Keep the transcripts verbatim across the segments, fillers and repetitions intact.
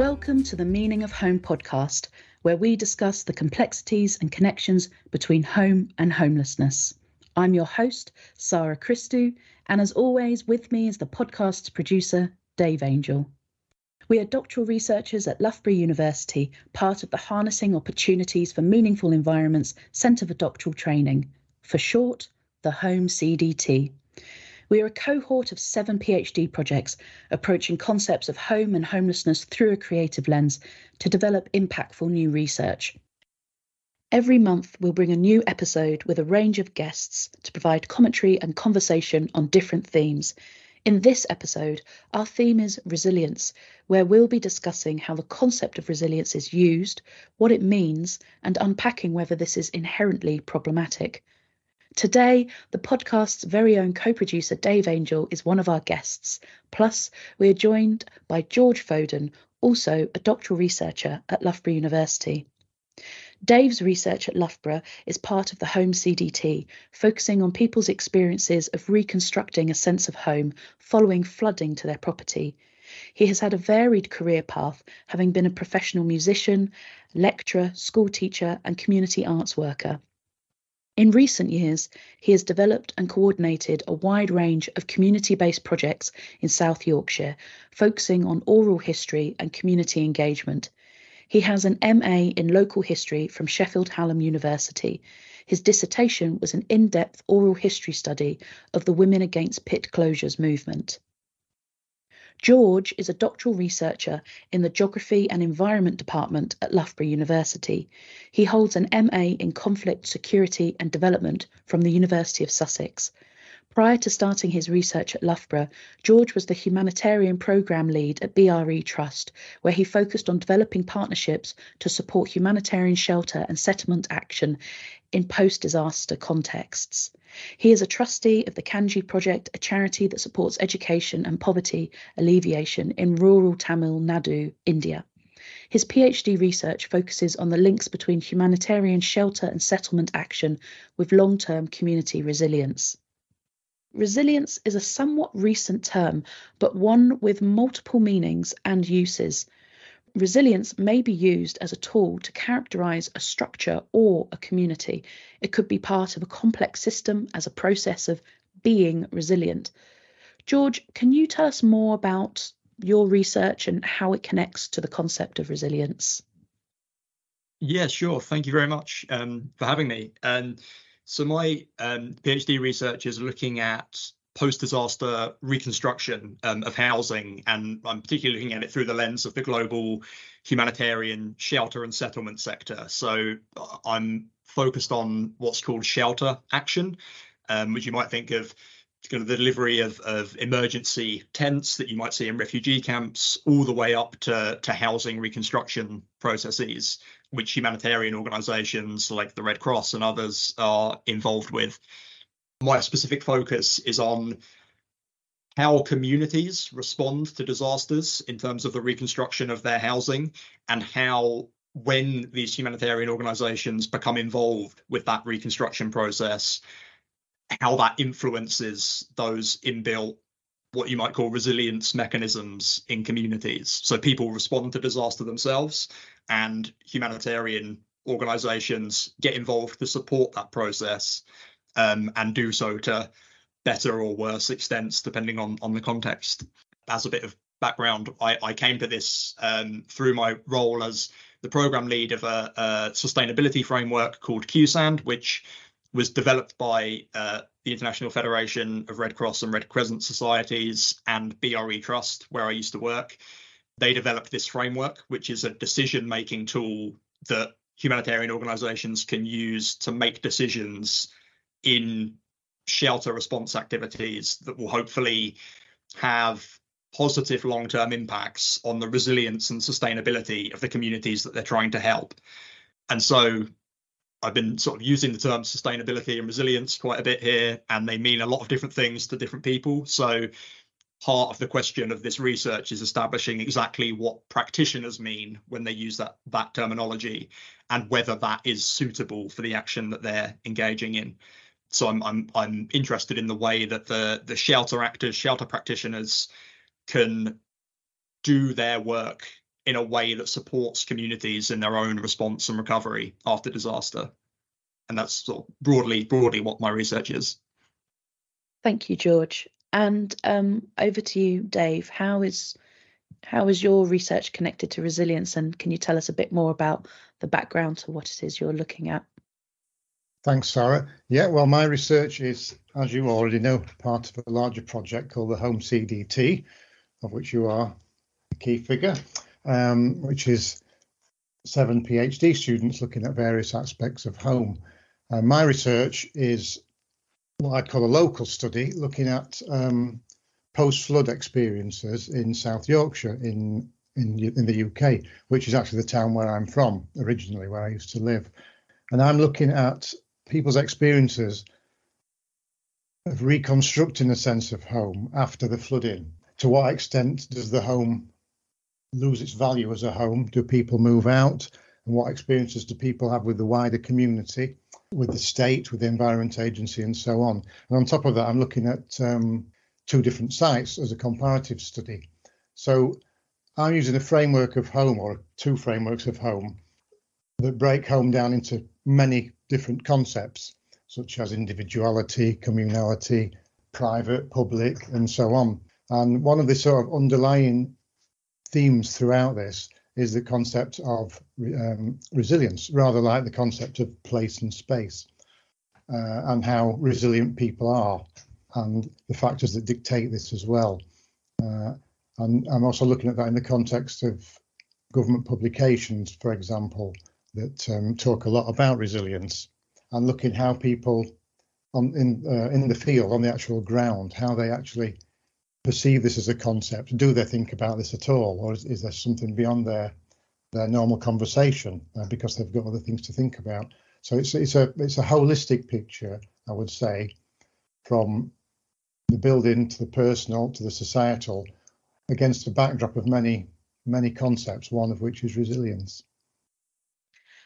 Welcome to the Meaning of Home podcast, where we discuss the complexities and connections between home and homelessness. I'm your host, Sarah Christou, and as always, with me is the podcast's producer, Dave Angel. We are doctoral researchers at Loughborough University, part of the Harnessing Opportunities for Meaningful Environments Centre for Doctoral Training, for short, the HOME C D T. We are a cohort of seven PhD projects approaching concepts of home and homelessness through a creative lens to develop impactful new research. Every month, we'll bring a new episode with a range of guests to provide commentary and conversation on different themes. In this episode, our theme is resilience, where we'll be discussing how the concept of resilience is used, what it means, and unpacking whether this is inherently problematic. Today, the podcast's very own co-producer Dave Angel is one of our guests. Plus, we are joined by George Foden, also a doctoral researcher at Loughborough University. Dave's research at Loughborough is part of the HOME C D T, focusing on people's experiences of reconstructing a sense of home following flooding to their property. He has had a varied career path, having been a professional musician, lecturer, school teacher, and community arts worker. In recent years, he has developed and coordinated a wide range of community-based projects in South Yorkshire, focusing on oral history and community engagement. He has an M A in local history from Sheffield Hallam University. His dissertation was an in-depth oral history study of the Women Against Pit Closures movement. George is a doctoral researcher in the Geography and Environment Department at Loughborough University. He holds an M A in Conflict, Security and Development from the University of Sussex. Prior to starting his research at Loughborough, George was the humanitarian programme lead at B R E Trust, where he focused on developing partnerships to support humanitarian shelter and settlement action in post-disaster contexts. He is a trustee of the Kanji Project, a charity that supports education and poverty alleviation in rural Tamil Nadu, India. His PhD research focuses on the links between humanitarian shelter and settlement action with long-term community resilience. Resilience is a somewhat recent term, but one with multiple meanings and uses. Resilience may be used as a tool to characterise a structure or a community. It could be part of a complex system as a process of being resilient. George, can you tell us more about your research and how it connects to the concept of resilience? Yeah, sure. Thank you very much um, for having me. Um, so my um, PhD research is looking at post-disaster reconstruction um, of housing, and I'm particularly looking at it through the lens of the global humanitarian shelter and settlement sector. So I'm focused on what's called shelter action, um, which you might think of kind of the delivery of, of emergency tents that you might see in refugee camps, all the way up to, to housing reconstruction processes, which humanitarian organisations like the Red Cross and others are involved with. My specific focus is on how communities respond to disasters in terms of the reconstruction of their housing, and how, when these humanitarian organisations become involved with that reconstruction process, how that influences those inbuilt, what you might call resilience mechanisms in communities. So people respond to disaster themselves, and humanitarian organisations get involved to support that process. Um, and do so to better or worse extents, depending on, on the context. As a bit of background, I, I came to this um, through my role as the programme lead of a, a sustainability framework called Q SAND, which was developed by uh, the International Federation of Red Cross and Red Crescent Societies and B R E Trust, where I used to work. They developed this framework, which is a decision-making tool that humanitarian organisations can use to make decisions in shelter response activities that will hopefully have positive long-term impacts on the resilience and sustainability of the communities that they're trying to help. And so I've been sort of using the term sustainability and resilience quite a bit here, and they mean a lot of different things to different people. So part of the question of this research is establishing exactly what practitioners mean when they use that, that terminology, and whether that is suitable for the action that they're engaging in. So I'm I'm I'm interested in the way that the, the shelter actors, shelter practitioners can do their work in a way that supports communities in their own response and recovery after disaster. And that's sort of broadly, broadly what my research is. Thank you, George. And um, over to you, Dave. How is how is your research connected to resilience? And can you tell us a bit more about the background to what it is you're looking at? Thanks, Sarah. Yeah, well, my research is, as you already know, part of a larger project called the HOME C D T, of which you are a key figure, um, which is seven PhD students looking at various aspects of home. Uh, my research is what I call a local study, looking at um, post-flood experiences in South Yorkshire in, in in the U K, which is actually the town where I'm from originally, where I used to live. And I'm looking at people's experiences of reconstructing a sense of home after the flooding. To what extent does the home lose its value as a home? Do people move out? And what experiences do people have with the wider community, with the state, with the Environment Agency, and so on? And on top of that, I'm looking at um, two different sites as a comparative study. So I'm using a framework of home, or two frameworks of home, that break home down into many different concepts, such as individuality, communality, private, public, and so on. And one of the sort of underlying themes throughout this is the concept of um, resilience, rather like the concept of place and space, uh, and how resilient people are, and the factors that dictate this as well. Uh, and I'm also looking at that in the context of government publications, for example, that um, talk a lot about resilience, and looking how people on, in uh, in the field, on the actual ground, how they actually perceive this as a concept. Do they think about this at all, or is, is there something beyond their their normal conversation uh, because they've got other things to think about? So it's it's a it's a holistic picture, I would say, from the building to the personal to the societal, against the backdrop of many many concepts, one of which is resilience.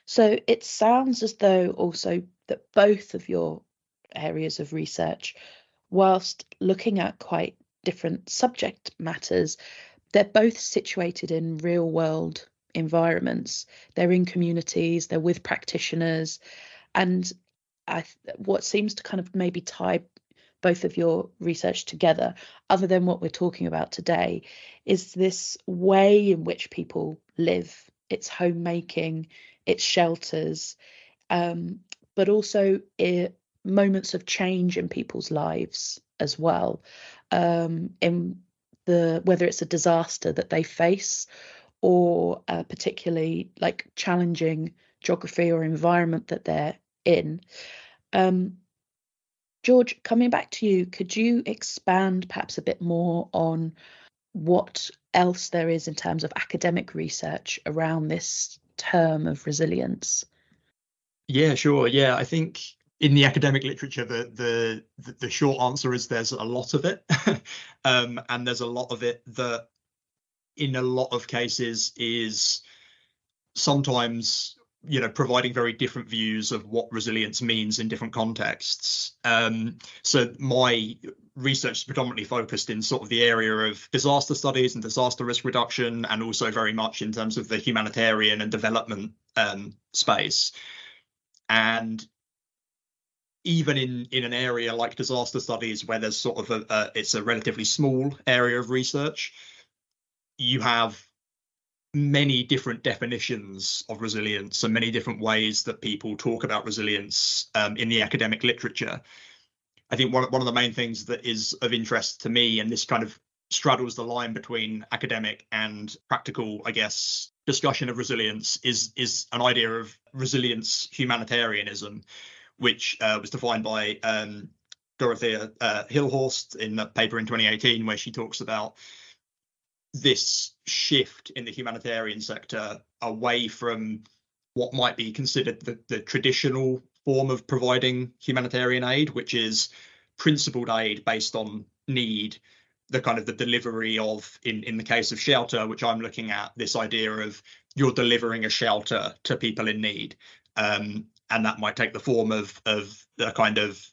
So it sounds as though also that both of your areas of research, whilst looking at quite different subject matters, they're both situated in real world environments. They're in communities, they're with practitioners. And I, what seems to kind of maybe tie both of your research together, other than what we're talking about today, is this way in which people live. It's homemaking, it's shelters, um, but also it, moments of change in people's lives as well, um, in the whether it's a disaster that they face, or uh, particularly like challenging geography or environment that they're in. Um, George, coming back to you, could you expand perhaps a bit more on what else there is in terms of academic research around this term of resilience? Yeah, sure. Yeah, I think in the academic literature, the the the short answer is there's a lot of it, um, and there's a lot of it that, in a lot of cases, is sometimes, you know, providing very different views of what resilience means in different contexts. Um, so my research is predominantly focused in sort of the area of disaster studies and disaster risk reduction, and also very much in terms of the humanitarian and development um, space. And even in in an area like disaster studies, where there's sort of a, a it's a relatively small area of research, you have many different definitions of resilience and many different ways that people talk about resilience um, in the academic literature. I think one, one of the main things that is of interest to me, and this kind of straddles the line between academic and practical, I guess, discussion of resilience, is is an idea of resilience humanitarianism, which uh, was defined by um, Dorothea uh, Hillhorst in a paper in twenty eighteen, where she talks about this shift in the humanitarian sector away from what might be considered the, the traditional form of providing humanitarian aid, which is principled aid based on need, the kind of the delivery of, in, in the case of shelter, which I'm looking at, this idea of you're delivering a shelter to people in need. Um, and that might take the form of, of a kind of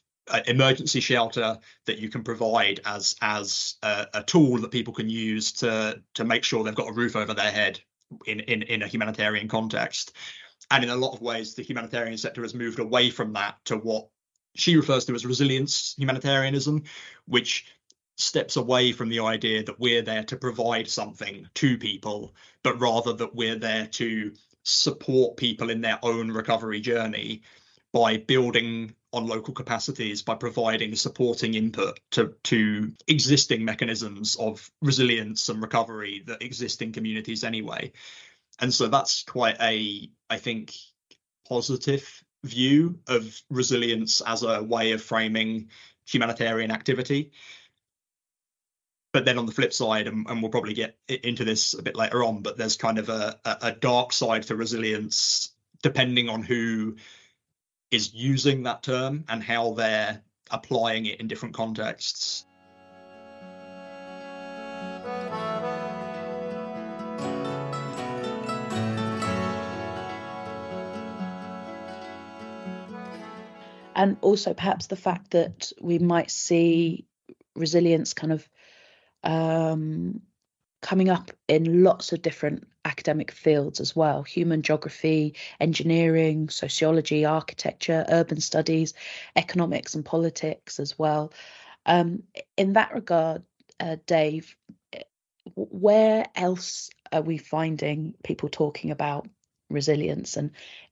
emergency shelter that you can provide as as a, a tool that people can use to to make sure they've got a roof over their head in, in, in a humanitarian context. And in a lot of ways, the humanitarian sector has moved away from that to what she refers to as resilience humanitarianism, which steps away from the idea that we're there to provide something to people, but rather that we're there to support people in their own recovery journey by building on local capacities, by providing supporting input to, to existing mechanisms of resilience and recovery that exist in communities anyway. And so that's quite a, I think, positive view of resilience as a way of framing humanitarian activity. But then on the flip side, and, and we'll probably get into this a bit later on, but there's kind of a, a, a dark side to resilience, depending on who is using that term and how they're applying it in different contexts. And also perhaps the fact that we might see resilience kind of Um, coming up in lots of different academic fields as well: human geography, engineering, sociology, architecture, urban studies, economics and politics as well. Um, in that regard, uh, Dave, where else are we finding people talking about resilience, and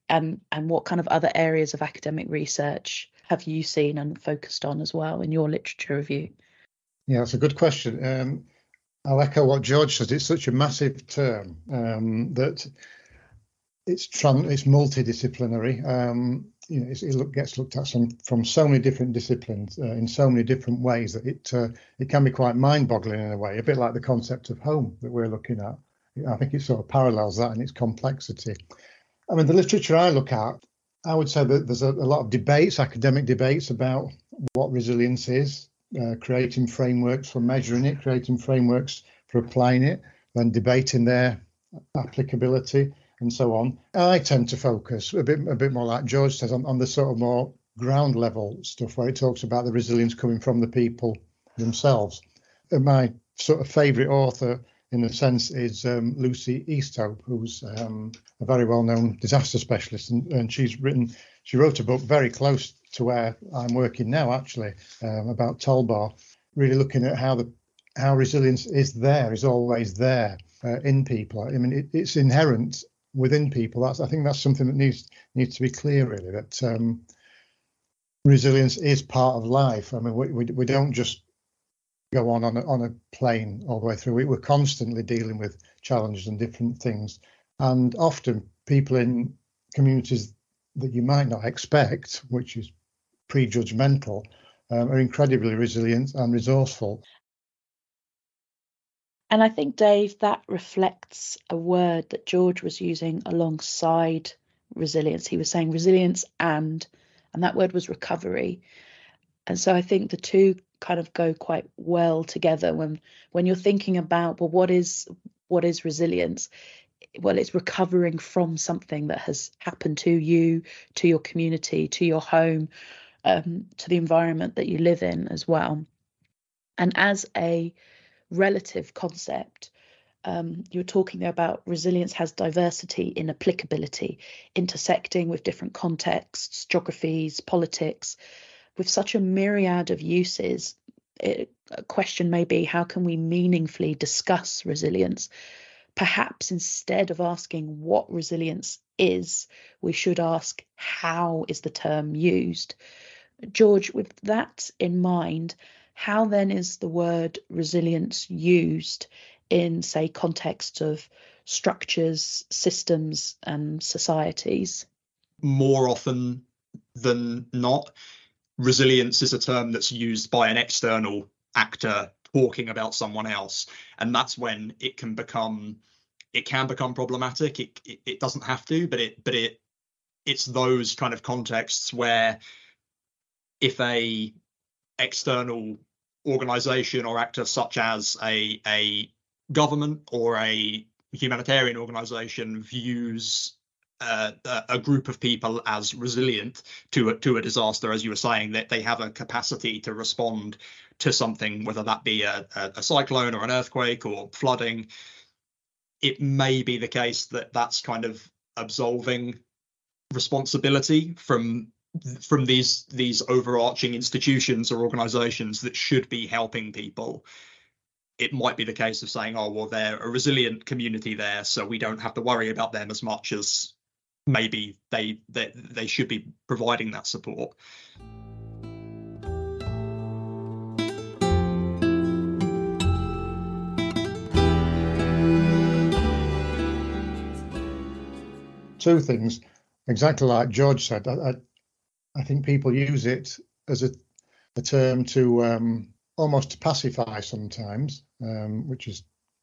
and and what kind of other areas of academic research have you seen and focused on as well in your literature review? Yeah, that's a good question. Um, I'll echo what George says. It's such a massive term um, that it's trans- it's multidisciplinary. Um, you know, it's, it look, gets looked at some, from so many different disciplines uh, in so many different ways that it uh, it can be quite mind-boggling in a way. A bit like the concept of home that we're looking at. I think it sort of parallels that in its complexity. I mean, the literature I look at, I would say that there's a, a lot of debates, academic debates about what resilience is. Uh, creating frameworks for measuring it, creating frameworks for applying it, then debating their applicability and so on. I tend to focus a bit a bit more, like George says, on, on the sort of more ground level stuff where it talks about the resilience coming from the people themselves. And my sort of favourite author in a sense is um, Lucy Easthope, who's um, a very well-known disaster specialist, and, and she's written, she wrote a book very close to where I'm working now, actually, um, about Tollbar, really looking at how the how resilience is there, is always there uh, in people. I mean, it, it's inherent within people. That's I think that's something that needs needs to be clear, really, that um, resilience is part of life. I mean, we we, we don't just go on on a, on a plane all the way through. We, we're constantly dealing with challenges and different things, and often people in communities that you might not expect, which is prejudgmental, um, are incredibly resilient and resourceful. And I think, Dave, that reflects a word that George was using alongside resilience. He was saying resilience and, and that word was recovery. And so I think the two kind of go quite well together when when you're thinking about, well, what is what is resilience? Well, it's recovering from something that has happened to you, to your community, to your home, um, to the environment that you live in as well. And as a relative concept, um, you're talking there about resilience has diversity in applicability, intersecting with different contexts, geographies, politics, with such a myriad of uses. It, a question may be, how can we meaningfully discuss resilience? Perhaps instead of asking what resilience is, we should ask how is the term used. George, with that in mind, how then is the word resilience used in, say, contexts of structures, systems, and societies? More often than not, resilience is a term that's used by an external actor talking about someone else, and that's when it can become it can become problematic. It, it it doesn't have to, but it but it it's those kind of contexts where if a external organization or actor such as a a government or a humanitarian organization views Uh, a group of people as resilient to a, to a disaster, as you were saying, that they have a capacity to respond to something, whether that be a, a cyclone or an earthquake or flooding, it may be the case that that's kind of absolving responsibility from from these these overarching institutions or organizations that should be helping people. It might be the case of saying, oh, well, they're a resilient community there, so we don't have to worry about them as much as maybe they they, they should be providing that support. Two things, exactly like George said. I, I, I think people use it as a, a term to um, almost to pacify sometimes, um, which is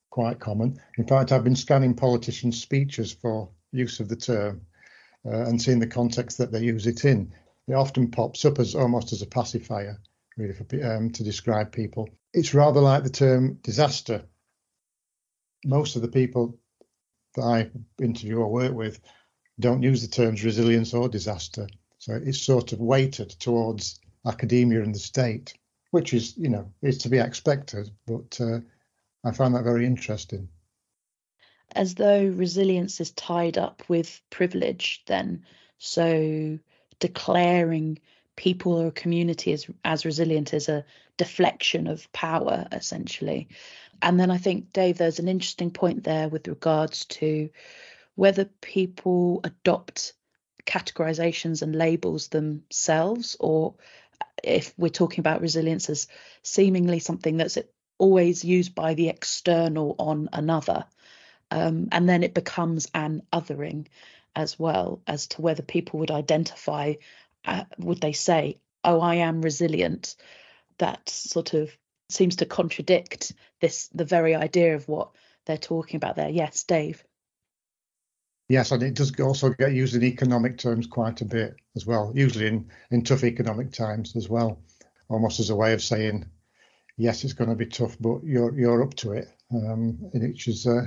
quite common. In fact, I've been scanning politicians' speeches for use of the term uh, and seeing the context that they use it in. It often pops up as almost as a pacifier, really, for, um, to describe people. It's rather like the term disaster. Most of the people that I interview or work with don't use the terms resilience or disaster. So it's sort of weighted towards academia and the state, which is, you know, is to be expected. But uh, I find that very interesting. As though resilience is tied up with privilege then. So declaring people or a community as, as resilient is a deflection of power, essentially. And then I think, Dave, there's an interesting point there with regards to whether people adopt categorizations and labels themselves, or if we're talking about resilience as seemingly something that's always used by the external on another, um, and then it becomes an othering as well, as to whether people would identify, uh, would they say, oh, I am resilient? That sort of seems to contradict this, the very idea of what they're talking about there. Yes, Dave. Yes, and it does also get used in economic terms quite a bit as well, usually in, in tough economic times as well, almost as a way of saying, yes, it's going to be tough, but you're you're up to it. Um, and it's, just, uh,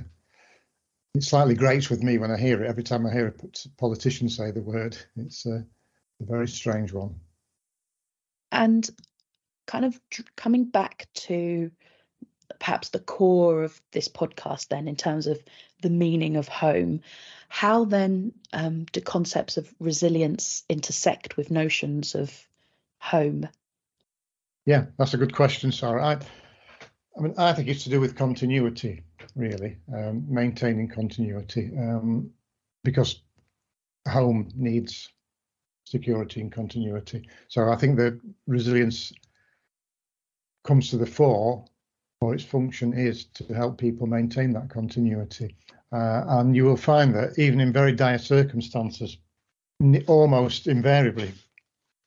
it slightly grates with me when I hear it. Every time I hear a politician say the word, it's uh, a very strange one. And kind of coming back to perhaps the core of this podcast then, in terms of the meaning of home, how then um, do concepts of resilience intersect with notions of home? Yeah, that's a good question, Sarah. I, I mean, I think it's to do with continuity, really, um, maintaining continuity, um, because home needs security and continuity. So I think that resilience comes to the fore, or its function is to help people maintain that continuity. Uh, and you will find that even in very dire circumstances, n- almost invariably,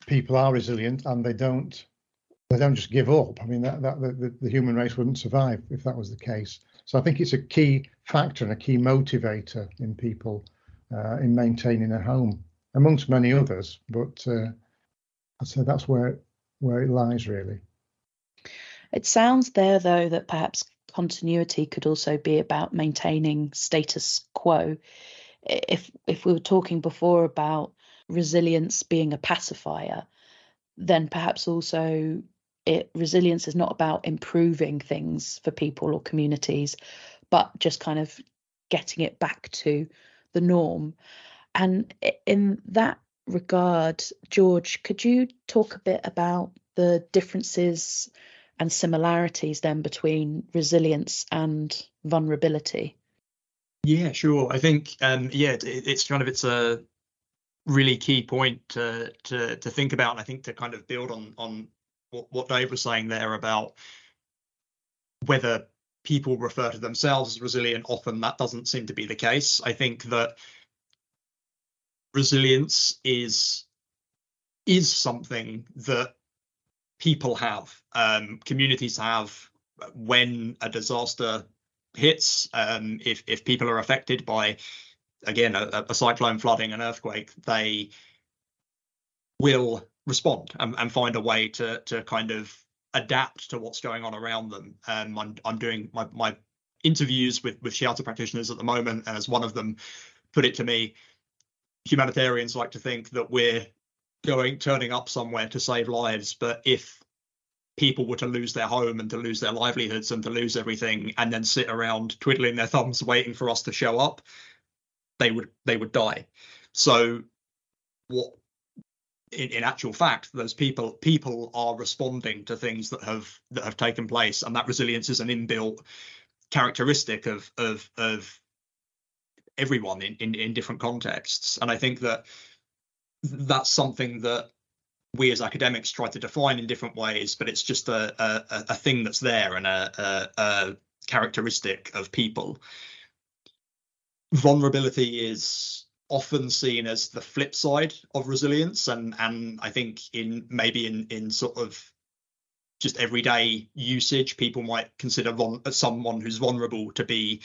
people are resilient and they don't they don't just give up. I mean, that, that the, the human race wouldn't survive if that was the case. So I think it's a key factor and a key motivator in people uh, in maintaining a home, amongst many others. But uh, I'd say that's where where it lies, really. It sounds there, though, that perhaps continuity could also be about maintaining status quo. If if we were talking before about resilience being a pacifier, then perhaps also it, resilience is not about improving things for people or communities, but just kind of getting it back to the norm. And in that regard, George, could you talk a bit about the differences and similarities then between resilience and vulnerability? Yeah, sure. I think um, yeah, it, it's kind of it's a really key point to to to think about, and I think to kind of build on on what, what Dave was saying there about whether people refer to themselves as resilient. Often that doesn't seem to be the case. I think that resilience is is something that people have, um, communities have, when a disaster hits. Um, if if people are affected by, again, a, a cyclone, flooding, an earthquake, they will respond and, and find a way to to kind of adapt to what's going on around them. Um, I'm, I'm doing my, my interviews with, with shelter practitioners at the moment, and as one of them put it to me, humanitarians like to think that we're going turning up somewhere to save lives, but if people were to lose their home and to lose their livelihoods and to lose everything and then sit around twiddling their thumbs waiting for us to show up, they would they would die. So what in, in actual fact, those people people are responding to things that have that have taken place, and that resilience is an inbuilt characteristic of of of everyone in, in, in different contexts. And I think that that's something that we as academics try to define in different ways, but it's just a a, a thing that's there and a, a, a characteristic of people. Vulnerability is often seen as the flip side of resilience, and and I think in maybe in in sort of just everyday usage, people might consider von- someone who's vulnerable to be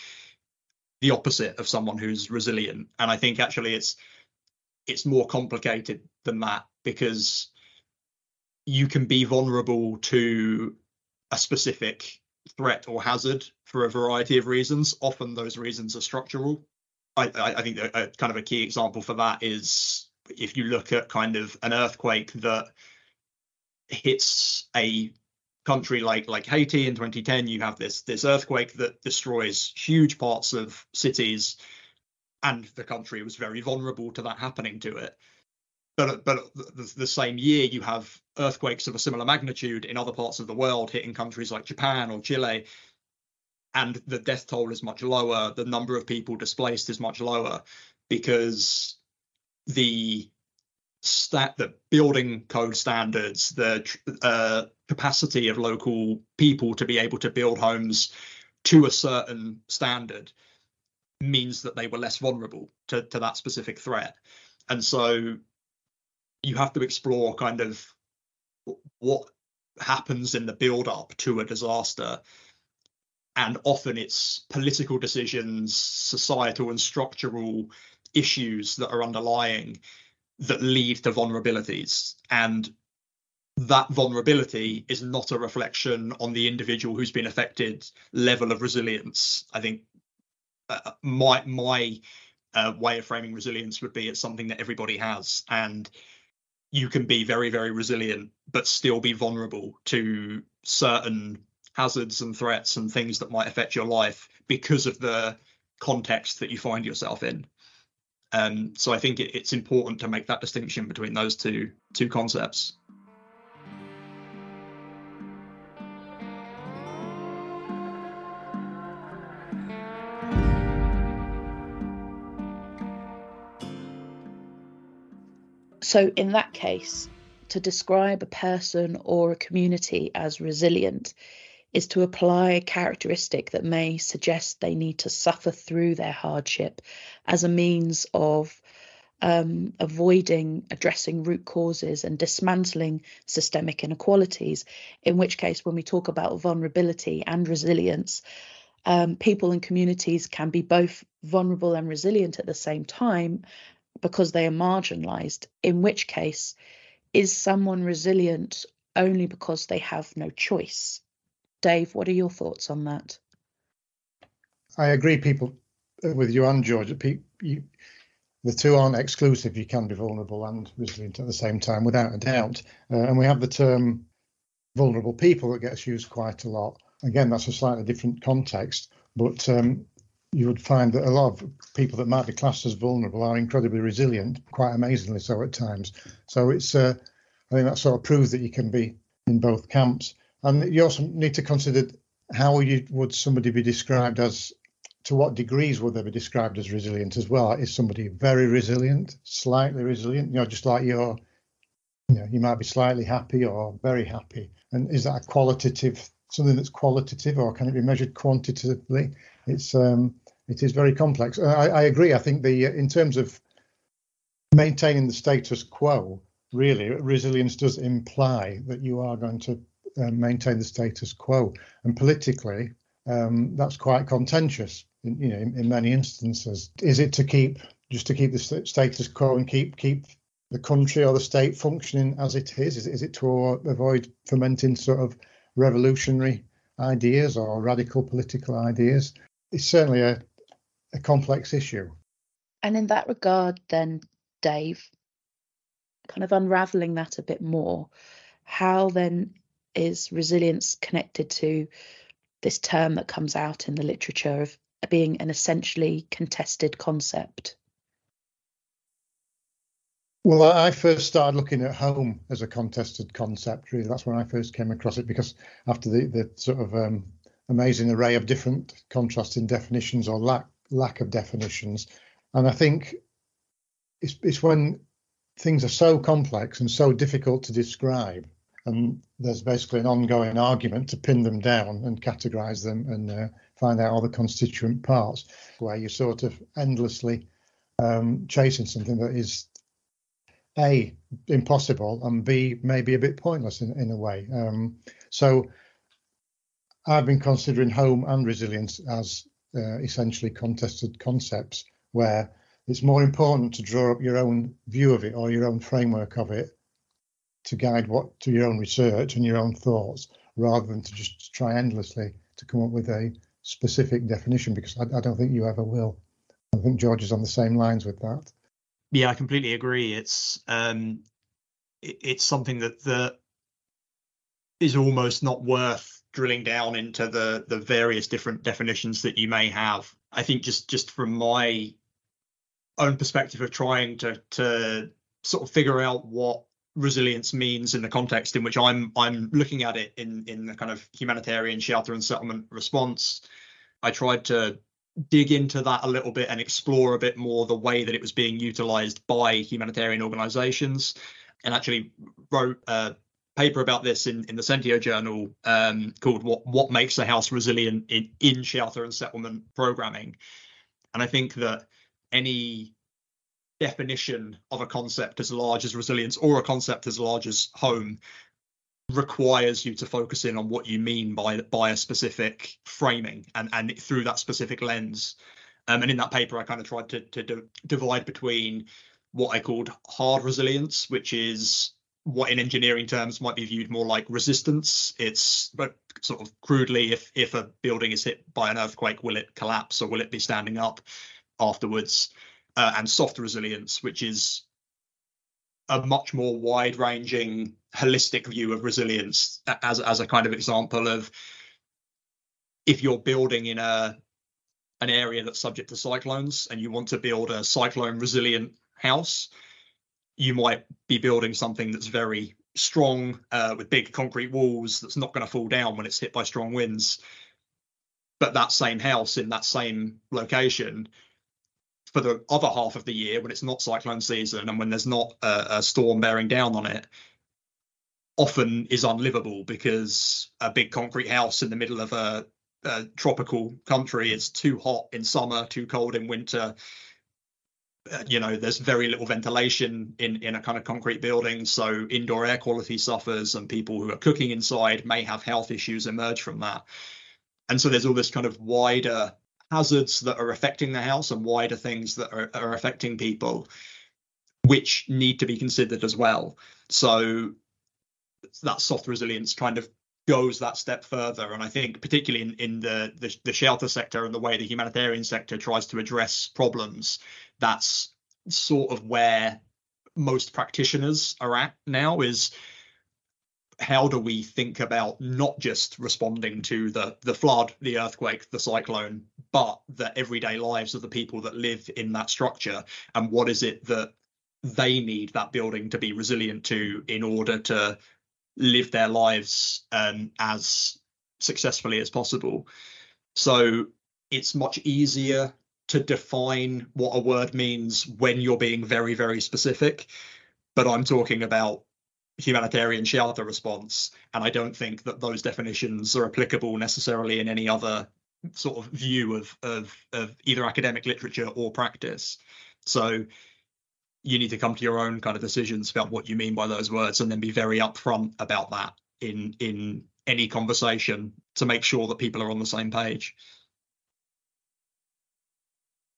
the opposite of someone who's resilient. And I think actually it's it's more complicated than that, because you can be vulnerable to a specific threat or hazard for a variety of reasons. Often those reasons are structural. I, I think a, a kind of a key example for that is if you look at kind of an earthquake that hits a country like like Haiti in twenty ten, you have this this earthquake that destroys huge parts of cities, and the country was very vulnerable to that happening to it. But, but the, the same year, you have earthquakes of a similar magnitude in other parts of the world hitting countries like Japan or Chile, and the death toll is much lower. The number of people displaced is much lower, because the stat, the building code standards, the uh, capacity of local people to be able to build homes to a certain standard means that they were less vulnerable to, to that specific threat. And so you have to explore kind of what happens in the build up to a disaster. And often it's political decisions, societal and structural issues that are underlying that lead to vulnerabilities. And that vulnerability is not a reflection on the individual who's been affected level of resilience. I think uh, my, my uh, way of framing resilience would be it's something that everybody has. And you can be very, very resilient, but still be vulnerable to certain hazards and threats and things that might affect your life because of the context that you find yourself in. Um, so I think it, it's important to make that distinction between those two two concepts. So in that case, to describe a person or a community as resilient is to apply a characteristic that may suggest they need to suffer through their hardship as a means of um, avoiding addressing root causes and dismantling systemic inequalities, in which case when we talk about vulnerability and resilience, um, people and communities can be both vulnerable and resilient at the same time, because they are marginalised, in which case is someone resilient only because they have no choice? Dave, what are your thoughts on that? I agree people with you and George. People, you, the two aren't exclusive. You can be vulnerable and resilient at the same time, without a doubt. Uh, and we have the term vulnerable people that gets used quite a lot. Again, that's a slightly different context, but um, you would find that a lot of people that might be classed as vulnerable are incredibly resilient, quite amazingly so at times. So it's, uh, I think that sort of proves that you can be in both camps. And you also need to consider how you would somebody be described as, to what degrees would they be described as resilient as well? Is somebody very resilient, slightly resilient? You know, just like you're, you know, you might be slightly happy or very happy. And is that a qualitative, something that's qualitative, or can it be measured quantitatively? It's um, it is very complex. I, I agree. I think the in terms of maintaining the status quo, really, resilience does imply that you are going to uh, maintain the status quo, and politically, um, that's quite contentious. In, you know, in, in many instances, is it to keep just to keep the st- status quo and keep keep the country or the state functioning as it is? Is, is it to avoid fomenting sort of revolutionary ideas or radical political ideas? It's certainly a, a complex issue. And in that regard, then, Dave, kind of unravelling that a bit more, how then is resilience connected to this term that comes out in the literature of being an essentially contested concept? Well, I first started looking at home as a contested concept, really. That's when I first came across it, because after the, the sort of um, amazing array of different contrasting definitions or lack lack of definitions. And I think it's, it's when things are so complex and so difficult to describe, and there's basically an ongoing argument to pin them down and categorise them and uh, find out all the constituent parts, where you're sort of endlessly um, chasing something that is A, impossible, and B, maybe a bit pointless in, in a way. Um, so I've been considering home and resilience as uh, essentially contested concepts, where it's more important to draw up your own view of it or your own framework of it to guide what to your own research and your own thoughts, rather than to just try endlessly to come up with a specific definition, because I, I don't think you ever will. I think George is on the same lines with that. Yeah, I completely agree. It's um, it, it's something that the, is almost not worth drilling down into the the various different definitions that you may have. I think just just from my own perspective of trying to to sort of figure out what resilience means in the context in which I'm I'm looking at it in in the kind of humanitarian shelter and settlement response, I tried to dig into that a little bit and explore a bit more the way that it was being utilized by humanitarian organizations, and actually wrote a paper about this in, in the Sentio journal um, called what, what Makes a House Resilient in, in Shelter and Settlement Programming. And I think that any definition of a concept as large as resilience or a concept as large as home requires you to focus in on what you mean by by a specific framing and and through that specific lens. Um, and in that paper, I kind of tried to, to d- divide between what I called hard resilience, which is what in engineering terms might be viewed more like resistance. It's but sort of crudely, if if a building is hit by an earthquake, will it collapse or will it be standing up afterwards? Uh, and soft resilience, which is a much more wide-ranging, holistic view of resilience as as a kind of example of if you're building in a an area that's subject to cyclones and you want to build a cyclone-resilient house, you might be building something that's very strong uh, with big concrete walls that's not going to fall down when it's hit by strong winds. But that same house in that same location for the other half of the year, when it's not cyclone season and when there's not a, a storm bearing down on it, often is unlivable, because a big concrete house in the middle of a, a tropical country is too hot in summer, too cold in winter. Uh, you know, there's very little ventilation in, in a kind of concrete building, so indoor air quality suffers, and people who are cooking inside may have health issues emerge from that. And so there's all this kind of wider hazards that are affecting the house and wider things that are, are affecting people, which need to be considered as well. So that soft resilience kind of goes that step further. And I think particularly in, in the, the, the shelter sector and the way the humanitarian sector tries to address problems, that's sort of where most practitioners are at now, is how do we think about not just responding to the the flood, the earthquake, the cyclone, but the everyday lives of the people that live in that structure, and what is it that they need that building to be resilient to in order to live their lives um, as successfully as possible. So it's much easier to define what a word means when you're being very, very specific. But I'm talking about humanitarian shelter response, and I don't think that those definitions are applicable necessarily in any other sort of view of of, of either academic literature or practice. So you need to come to your own kind of decisions about what you mean by those words, and then be very upfront about that in in any conversation to make sure that people are on the same page.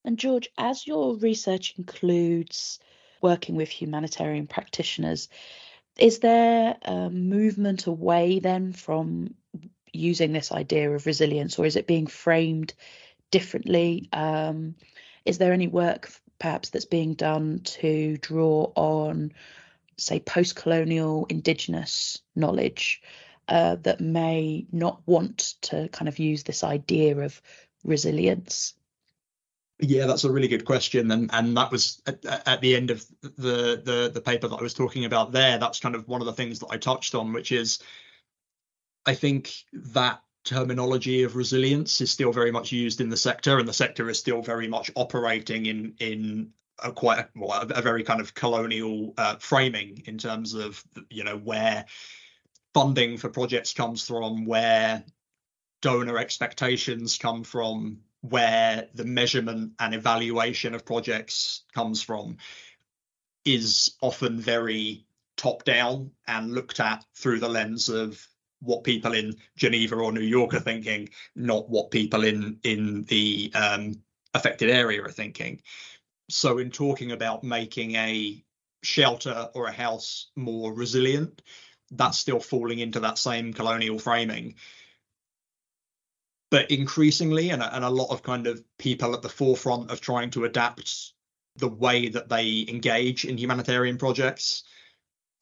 And George, as your research includes working with humanitarian practitioners, is there a movement away then from using this idea of resilience, or is it being framed differently? Um, is there any work perhaps that's being done to draw on, say, post-colonial indigenous knowledge uh, that may not want to kind of use this idea of resilience? Yeah, that's a really good question, and and that was at, at the end of the, the the paper that I was talking about there. That's kind of one of the things that I touched on, which is, I think that terminology of resilience is still very much used in the sector, and the sector is still very much operating in in a quite a, well, a very kind of colonial uh, framing in terms of, you know, where funding for projects comes from, where donor expectations come from, where the measurement and evaluation of projects comes from, is often very top down and looked at through the lens of what people in Geneva or New York are thinking, not what people in in the um, affected area are thinking. So in talking about making a shelter or a house more resilient, that's still falling into that same colonial framing. But increasingly, and a, and a lot of kind of people at the forefront of trying to adapt the way that they engage in humanitarian projects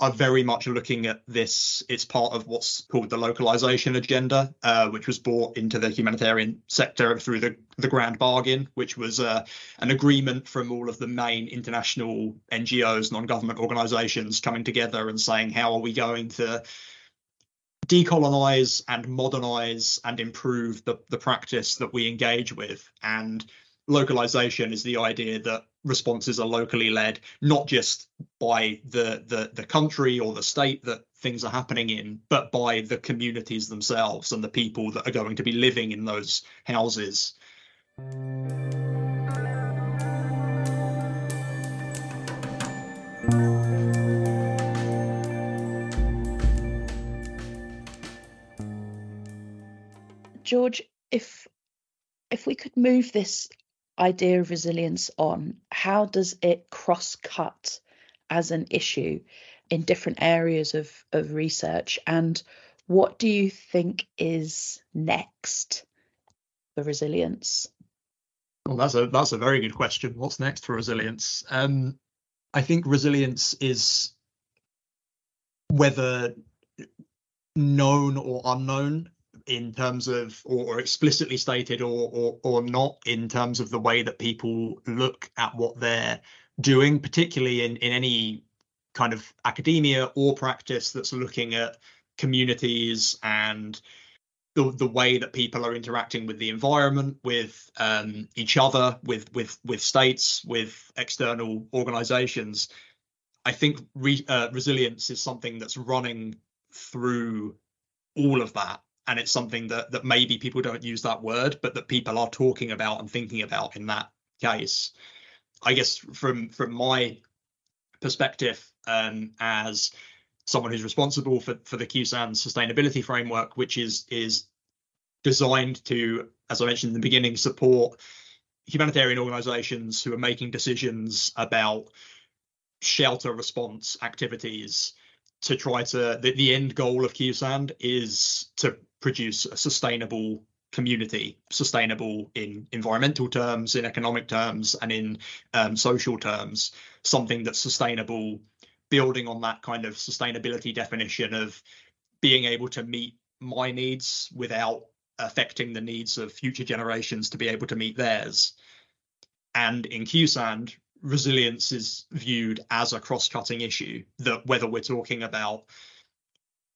are very much looking at this. It's part of what's called the localization agenda, uh, which was brought into the humanitarian sector through the, the Grand Bargain, which was uh, an agreement from all of the main international N G Os, non-government organizations, coming together and saying, how are we going to decolonize and modernize and improve the, the practice that we engage with? And localization is the idea that responses are locally led, not just by the, the, the country or the state that things are happening in, but by the communities themselves and the people that are going to be living in those houses. George, if if we could move this idea of resilience on, how does it cross-cut as an issue in different areas of, of research? And what do you think is next for resilience? Well, that's a that's a very good question. What's next for resilience? Um, I think resilience is, whether known or unknown, in terms of, or, or explicitly stated or, or or not, in terms of the way that people look at what they're doing, particularly in, in any kind of academia or practice that's looking at communities and the, the way that people are interacting with the environment, with um, each other, with, with, with states, with external organizations. I think re, uh, resilience is something that's running through all of that. And it's something that that maybe people don't use that word, but that people are talking about and thinking about in that case. I guess from from my perspective, um, as someone who's responsible for, for the Q SAN sustainability framework, which is is designed to, as I mentioned in the beginning, support humanitarian organizations who are making decisions about shelter response activities, to try to, the, the end goal of Q SAN is to produce a sustainable community, sustainable in environmental terms, in economic terms, and in um, social terms, something that's sustainable, building on that kind of sustainability definition of being able to meet my needs without affecting the needs of future generations to be able to meet theirs. And in Q SAN, resilience is viewed as a cross-cutting issue, that whether we're talking about,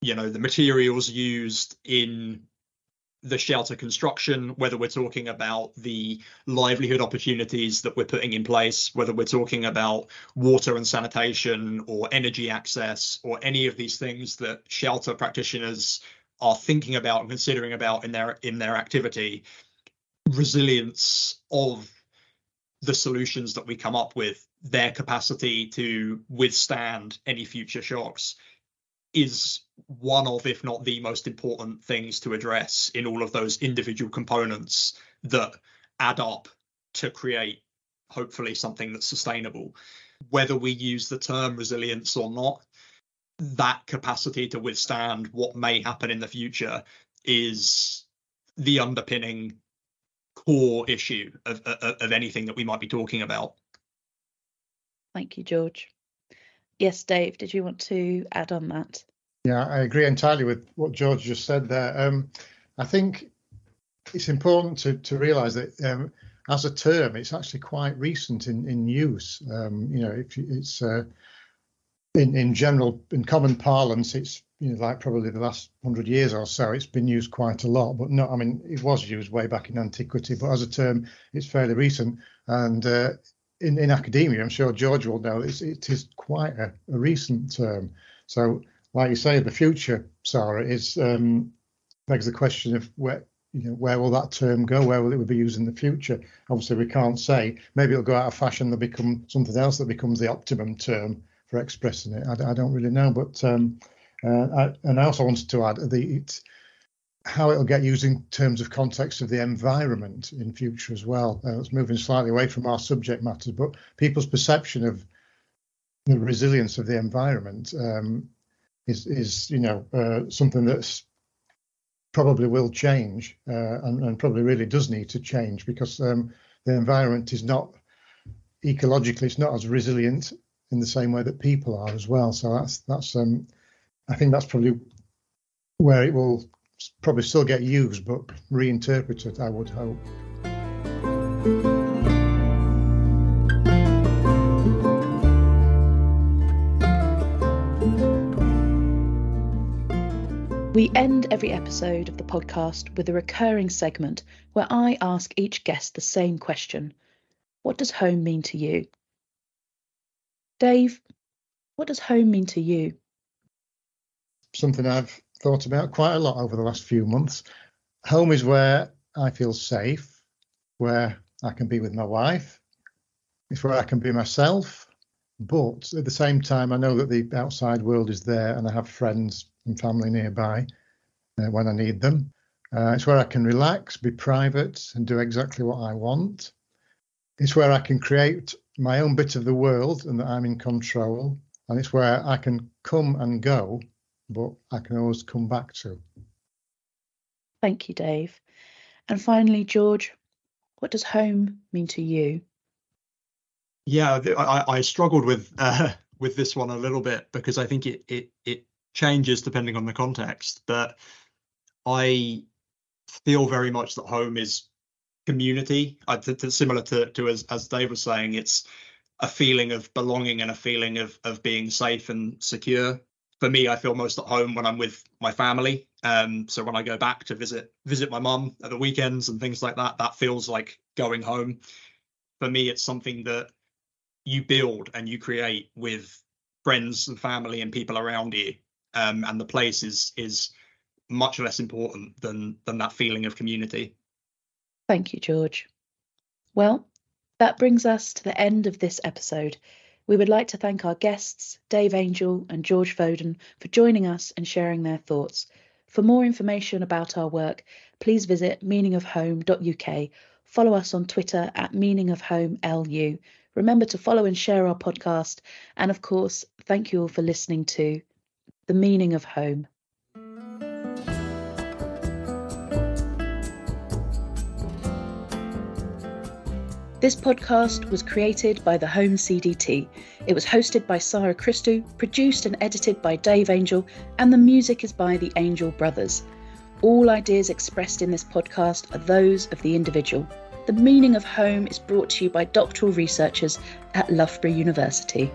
you know, the materials used in the shelter construction, whether we're talking about the livelihood opportunities that we're putting in place, whether we're talking about water and sanitation or energy access or any of these things that shelter practitioners are thinking about and considering about in their in their activity, resilience of the solutions that we come up with, their capacity to withstand any future shocks, is one of, if not the most important things to address in all of those individual components that add up to create, hopefully, something that's sustainable. Whether we use the term resilience or not, that capacity to withstand what may happen in the future is the underpinning core issue of, of of anything that we might be talking about. Thank you, George. Yes, Dave, did you want to add on that? Yeah, I agree entirely with what George just said there. Um, I think it's important to, to realise that um, as a term, it's actually quite recent in, in use. Um, you know, it, it's uh, in, in general, in common parlance, it's, you know, like probably the last hundred years or so, it's been used quite a lot. But not, I mean, it was used way back in antiquity, but as a term, it's fairly recent. And uh, in, in academia, I'm sure George will know, it's, it is quite a, a recent term. So, like you say, the future, Sarah, is um, begs the question of where, you know, where will that term go? Where will it be used in the future? Obviously, we can't say. Maybe it'll go out of fashion. There'll become something else that becomes the optimum term for expressing it. I, I don't really know. But um, uh, I, and I also wanted to add the it's how it'll get used in terms of context of the environment in future as well. Uh, it's moving slightly away from our subject matter, but people's perception of the resilience of the environment. Um, Is, is you know uh, something that's probably will change uh, and, and probably really does need to change, because um, the environment is not ecologically, it's not as resilient in the same way that people are as well. So that's that's um, I think that's probably where it will probably still get used, but reinterpreted, I would hope. We end every episode of the podcast with a recurring segment where I ask each guest the same question. What does home mean to you? Dave, what does home mean to you? Something I've thought about quite a lot over the last few months. Home is where I feel safe, where I can be with my wife. It's where I can be myself. But at the same time, I know that the outside world is there and I have friends and family nearby uh, when I need them. Uh, it's where I can relax, be private and do exactly what I want. It's where I can create my own bit of the world and that I'm in control. And it's where I can come and go, but I can always come back to. Thank you, Dave. And finally, George, what does home mean to you? Yeah, I, I struggled with uh, with this one a little bit because I think it it it changes depending on the context. But I feel very much that home is community. I, t- t- similar to, to as, as Dave was saying, it's a feeling of belonging and a feeling of of being safe and secure. For me, I feel most at home when I'm with my family. Um, so when I go back to visit visit my mum at the weekends and things like that, that feels like going home. For me, it's something that you build and you create with friends and family and people around you, um, and the place is is much less important than than that feeling of community. Thank you, George. Well, that brings us to the end of this episode. We would like to thank our guests, Dave Angel and George Foden, for joining us and sharing their thoughts. For more information about our work, please visit meaning of home dot U K. Follow us on Twitter at meaning of home L U. Remember to follow and share our podcast. And of course, thank you all for listening to The Meaning of Home. This podcast was created by the Home C D T. It was hosted by Sarah Christou, produced and edited by Dave Angel, and the music is by the Angel Brothers. All ideas expressed in this podcast are those of the individual. The Meaning of Home is brought to you by doctoral researchers at Loughborough University.